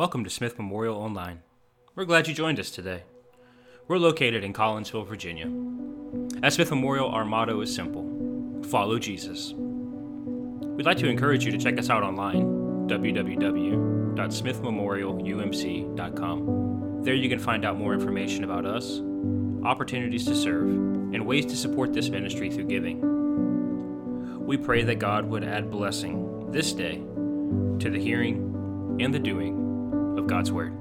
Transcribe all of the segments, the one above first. Welcome to Smith Memorial Online. We're glad you joined us today. We're located in Collinsville, Virginia. At Smith Memorial, our motto is simple: follow Jesus. We'd like to encourage you to check us out online, www.smithmemorialumc.com. There you can find out more information about us, opportunities to serve, and ways to support this ministry through giving. We pray that God would add blessing this day to the hearing and the doing of God's Word.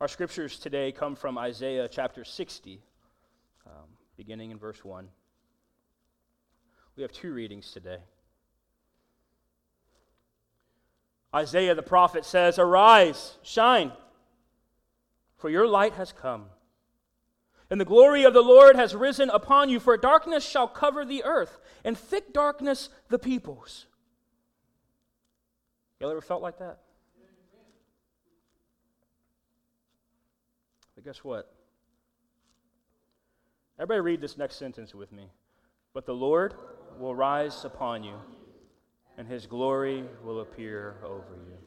Our scriptures today come from Isaiah chapter 60, beginning in verse 1. We have two readings today. Isaiah the prophet says, "Arise, shine, for your light has come, and the glory of the Lord has risen upon you, for darkness shall cover the earth, and thick darkness the peoples." Y'all ever felt like that? Guess what? Everybody read this next sentence with me. "But the Lord will rise upon you, and his glory will appear over you."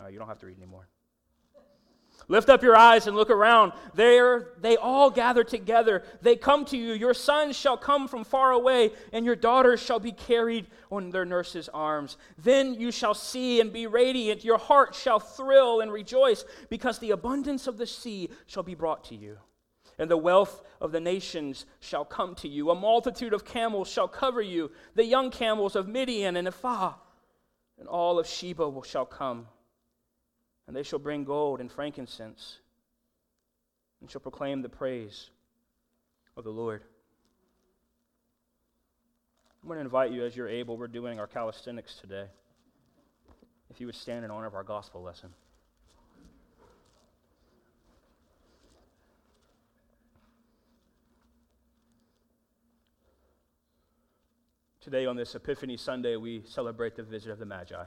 All right, you don't have to read anymore. "Lift up your eyes and look around. There they all gather together. They come to you. Your sons shall come from far away, and your daughters shall be carried on their nurses' arms. Then you shall see and be radiant. Your heart shall thrill and rejoice, because the abundance of the sea shall be brought to you, and the wealth of the nations shall come to you. A multitude of camels shall cover you, the young camels of Midian and Ephah, and all of Sheba shall come. And they shall bring gold and frankincense, and shall proclaim the praise of the Lord." I'm going to invite you, as you're able, we're doing our calisthenics today, if you would stand in honor of our gospel lesson. Today on this Epiphany Sunday, we celebrate the visit of the Magi.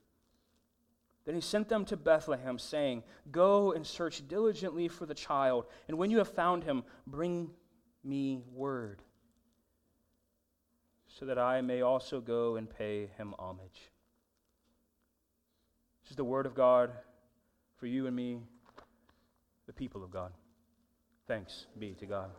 Then he sent them to Bethlehem, saying, "Go and search diligently for the child, and when you have found him, bring me word, so that I may also go and pay him homage." This is the word of God for you and me, the people of God. Thanks be to God.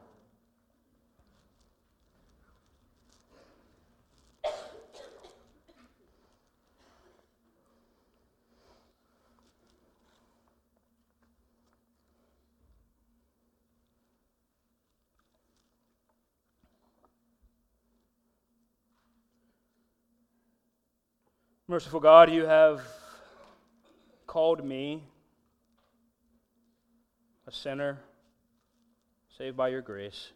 Merciful God, you have called me, a sinner, saved by your grace,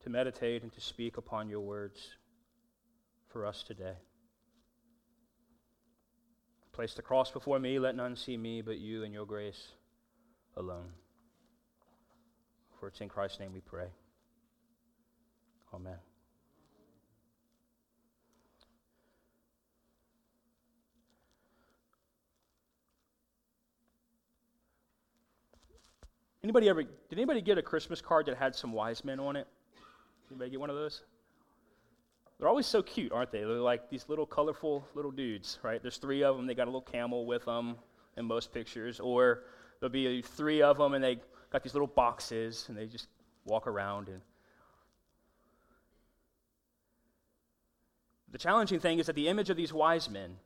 to meditate and to speak upon your words for us today. Place the cross before me, let none see me but you and your grace alone. For it's in Christ's name we pray. Amen. Did anybody get a Christmas card that had some wise men on it? Anybody get one of those? They're always so cute, aren't they? They're like these little colorful little dudes, right? There's three of them. They got a little camel with them in most pictures. Or there'll be three of them, and they got these little boxes, and they just walk around. And the challenging thing is that the image of these wise men,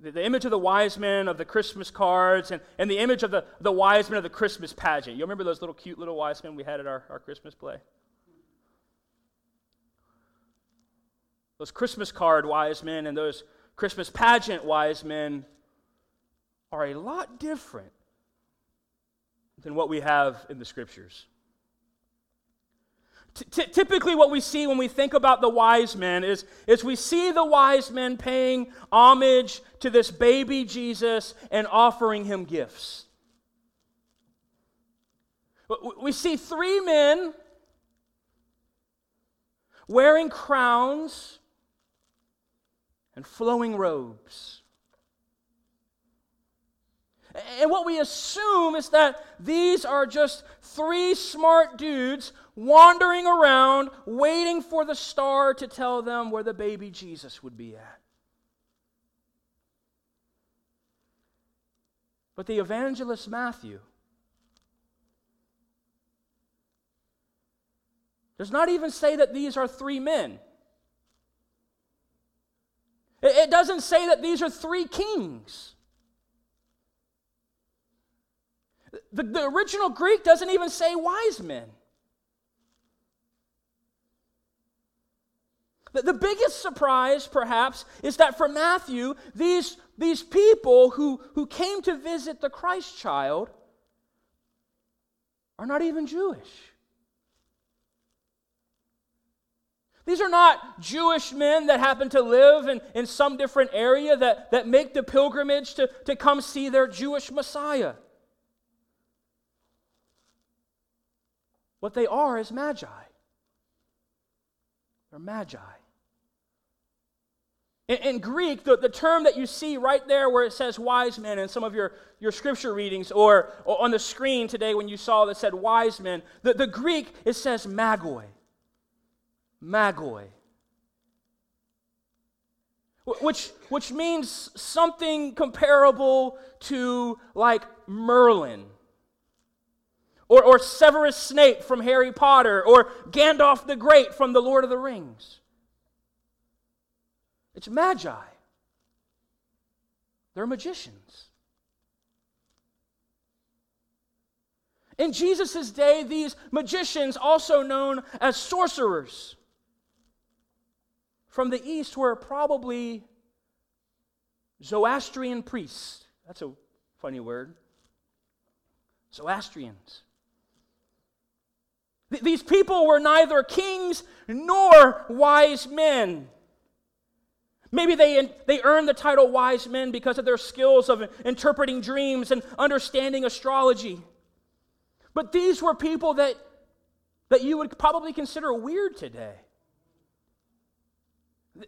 the image of the wise men of the Christmas cards, and the image of the wise men of the Christmas pageant. You remember those little cute little wise men we had at our Christmas play? Those Christmas card wise men and those Christmas pageant wise men are a lot different than what we have in the Scriptures. Typically what we see when we think about the wise men is we see the wise men paying homage to this baby Jesus and offering him gifts. We see three men wearing crowns and flowing robes. And what we assume is that these are just three smart dudes wandering around, waiting for the star to tell them where the baby Jesus would be at. But the evangelist Matthew does not even say that these are three men. It doesn't say that these are three kings. The original Greek doesn't even say wise men. The biggest surprise, perhaps, is that for Matthew, these people who came to visit the Christ child are not even Jewish. These are not Jewish men that happen to live in some different area that make the pilgrimage to come see their Jewish Messiah. What they are is Magi. They're Magi. In Greek, the term that you see right there where it says wise men in some of your scripture readings or on the screen today when you saw that said wise men, the Greek, it says magoi. Magoi. Which means something comparable to like Merlin. Or Severus Snape from Harry Potter, or Gandalf the Great from The Lord of the Rings. It's Magi. They're magicians. In Jesus' day, these magicians, also known as sorcerers, from the East were probably Zoroastrian priests. That's a funny word. Zoroastrians. These people were neither kings nor wise men. Maybe they earned the title wise men because of their skills of interpreting dreams and understanding astrology. But these were people that you would probably consider weird today.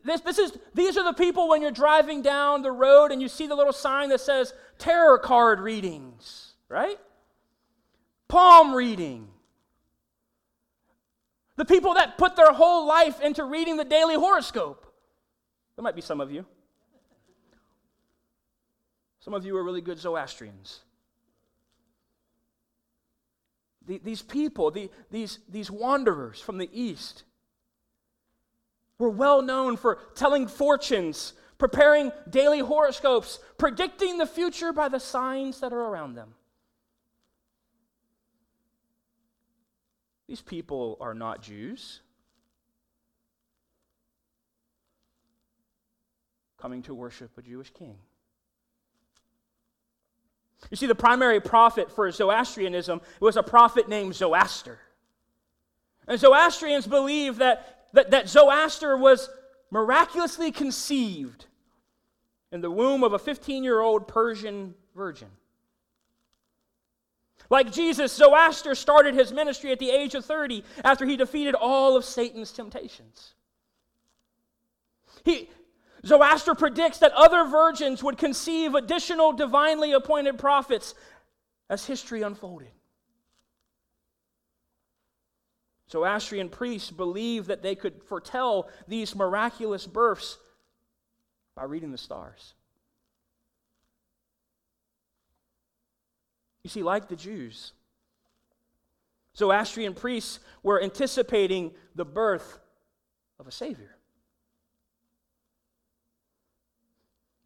These are the people when you're driving down the road and you see the little sign that says tarot card readings, right? Palm reading. The people that put their whole life into reading the daily horoscope. There might be some of you. Some of you are really good Zoroastrians. These people, these wanderers from the East, were well known for telling fortunes, preparing daily horoscopes, predicting the future by the signs that are around them. These people are not Jews coming to worship a Jewish king. You see, the primary prophet for Zoroastrianism was a prophet named Zoroaster. And Zoroastrians believe that Zoroaster was miraculously conceived in the womb of a 15-year-old Persian virgin. Like Jesus, Zoroaster started his ministry at the age of 30 after he defeated all of Satan's temptations. Zoroaster predicts that other virgins would conceive additional divinely appointed prophets as history unfolded. Zoroastrian priests believed that they could foretell these miraculous births by reading the stars. You see, like the Jews, Zoroastrian priests were anticipating the birth of a Savior.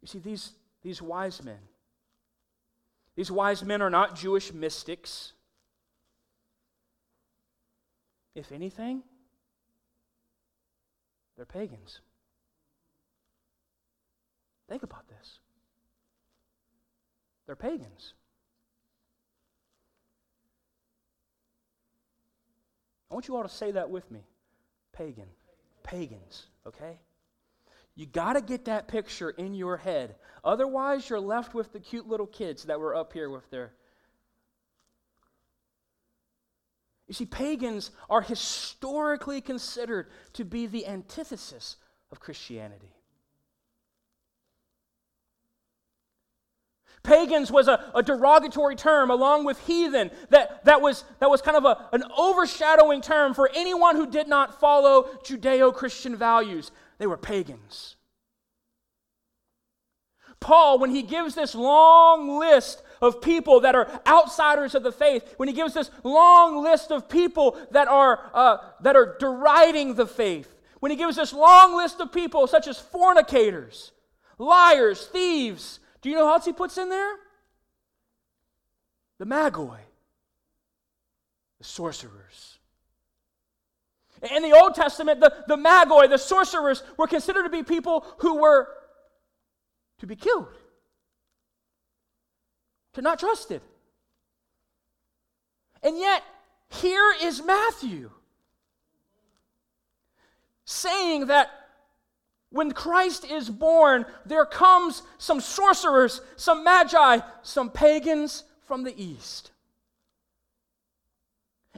You see, these wise men are not Jewish mystics. If anything, they're pagans. Think about this. They're pagans. I want you all to say that with me. Pagan. Pagans, okay? You got to get that picture in your head. Otherwise, you're left with the cute little kids that were up here with their... You see, pagans are historically considered to be the antithesis of Christianity. Pagans was a derogatory term, along with heathen, that was kind of an overshadowing term for anyone who did not follow Judeo-Christian values. They were pagans. Paul, when he gives this long list of people that are outsiders of the faith, when he gives this long list of people that are deriding the faith, when he gives this long list of people such as fornicators, liars, thieves, do you know who else he puts in there? The Magoi, the sorcerers. In the Old Testament, the Magi, the sorcerers, were considered to be people who were to be killed, to not trusted. And yet, here is Matthew saying that when Christ is born, there comes some sorcerers, some magi, some pagans from the east.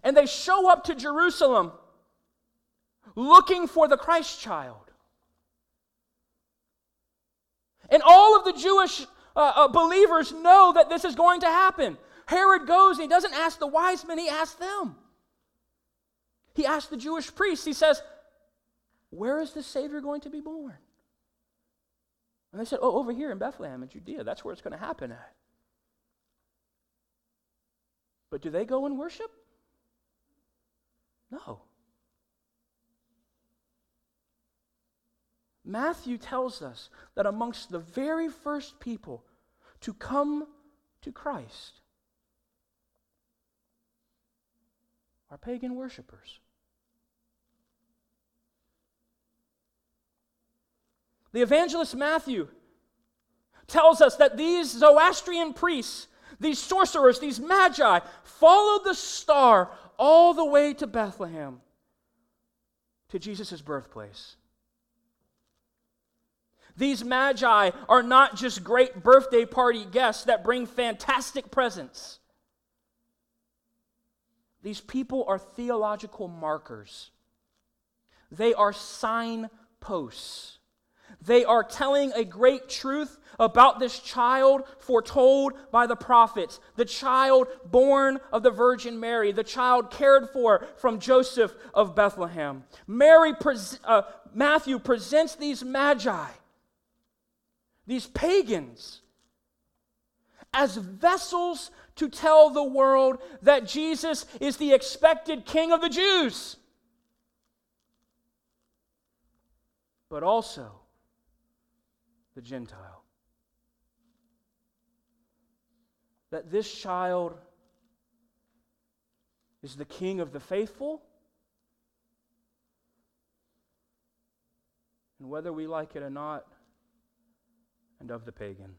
And they show up to Jerusalem looking for the Christ child. And all of the Jewish believers know that this is going to happen. Herod goes and he doesn't ask the wise men, he asks them. He asks the Jewish priests, he says, where is the Savior going to be born? And they said, oh, over here in Bethlehem in Judea, that's where it's going to happen at. But do they go and worship? No. Matthew tells us that amongst the very first people to come to Christ are pagan worshipers. The evangelist Matthew tells us that these Zoroastrian priests, these sorcerers, these magi, followed the star all the way to Bethlehem, to Jesus' birthplace. These magi are not just great birthday party guests that bring fantastic presents. These people are theological markers. They are signposts. They are telling a great truth about this child foretold by the prophets, the child born of the Virgin Mary, the child cared for from Joseph of Bethlehem. Matthew presents these magi, these pagans, as vessels to tell the world that Jesus is the expected King of the Jews, but also the Gentile. That this child is the King of the faithful, and whether we like it or not, and of the pagan.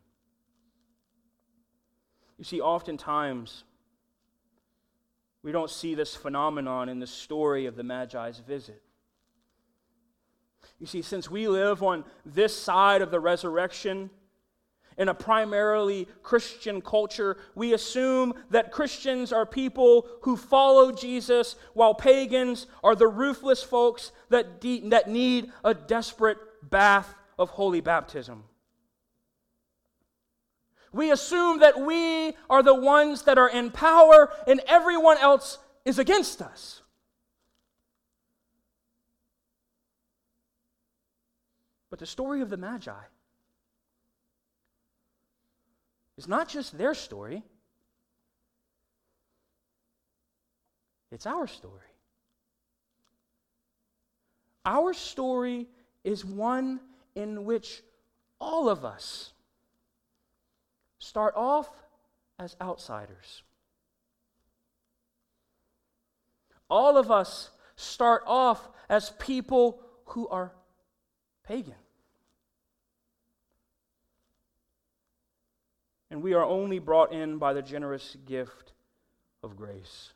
You see, oftentimes, we don't see this phenomenon in the story of the Magi's visit. You see, since we live on this side of the resurrection, in a primarily Christian culture, we assume that Christians are people who follow Jesus, while pagans are the ruthless folks that need a desperate bath of holy baptism. We assume that we are the ones that are in power and everyone else is against us. But the story of the Magi is not just their story. It's our story. Our story is one in which all of us start off as outsiders. All of us start off as people who are pagan. And we are only brought in by the generous gift of grace.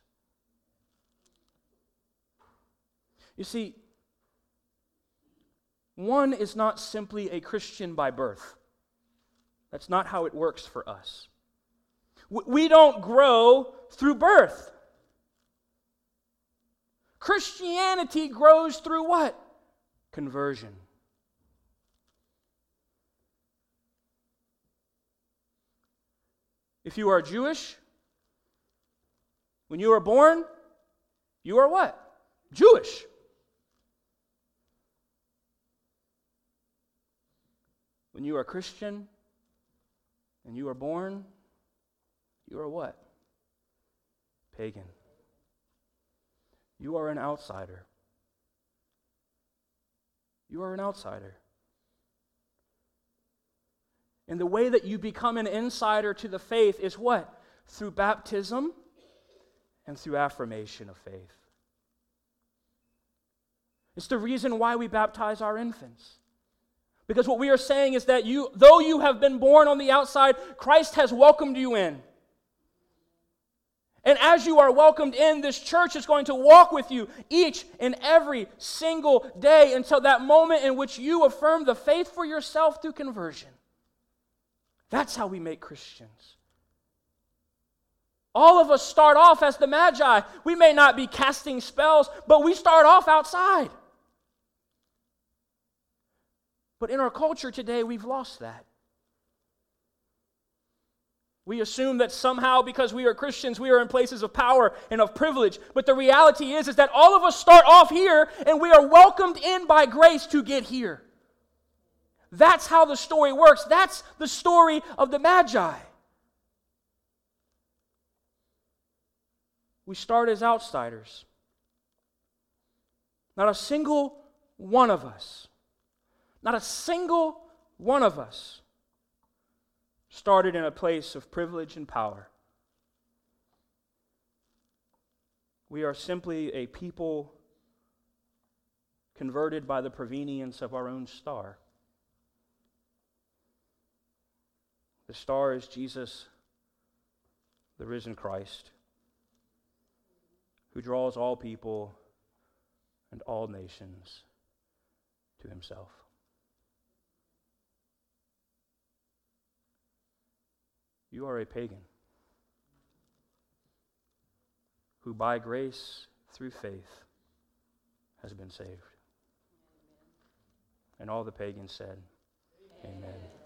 You see, one is not simply a Christian by birth. That's not how it works for us. We don't grow through birth. Christianity grows through what? Conversion. If you are Jewish, when you are born, you are what? Jewish. When you are Christian and you are born, you are what? Pagan. You are an outsider. You are an outsider. And the way that you become an insider to the faith is what? Through baptism and through affirmation of faith. It's the reason why we baptize our infants. Because what we are saying is that you, though you have been born on the outside, Christ has welcomed you in. And as you are welcomed in, this church is going to walk with you each and every single day until that moment in which you affirm the faith for yourself through conversion. That's how we make Christians. All of us start off as the Magi. We may not be casting spells, but we start off outside. But in our culture today, we've lost that. We assume that somehow because we are Christians, we are in places of power and of privilege. But the reality is that all of us start off here and we are welcomed in by grace to get here. That's how the story works. That's the story of the Magi. We start as outsiders. Not a single one of us. Not a single one of us started in a place of privilege and power. We are simply a people converted by the provenience of our own star. The star is Jesus, the risen Christ, who draws all people and all nations to himself. You are a pagan who by grace through faith has been saved. And all the pagans said, Amen. Amen.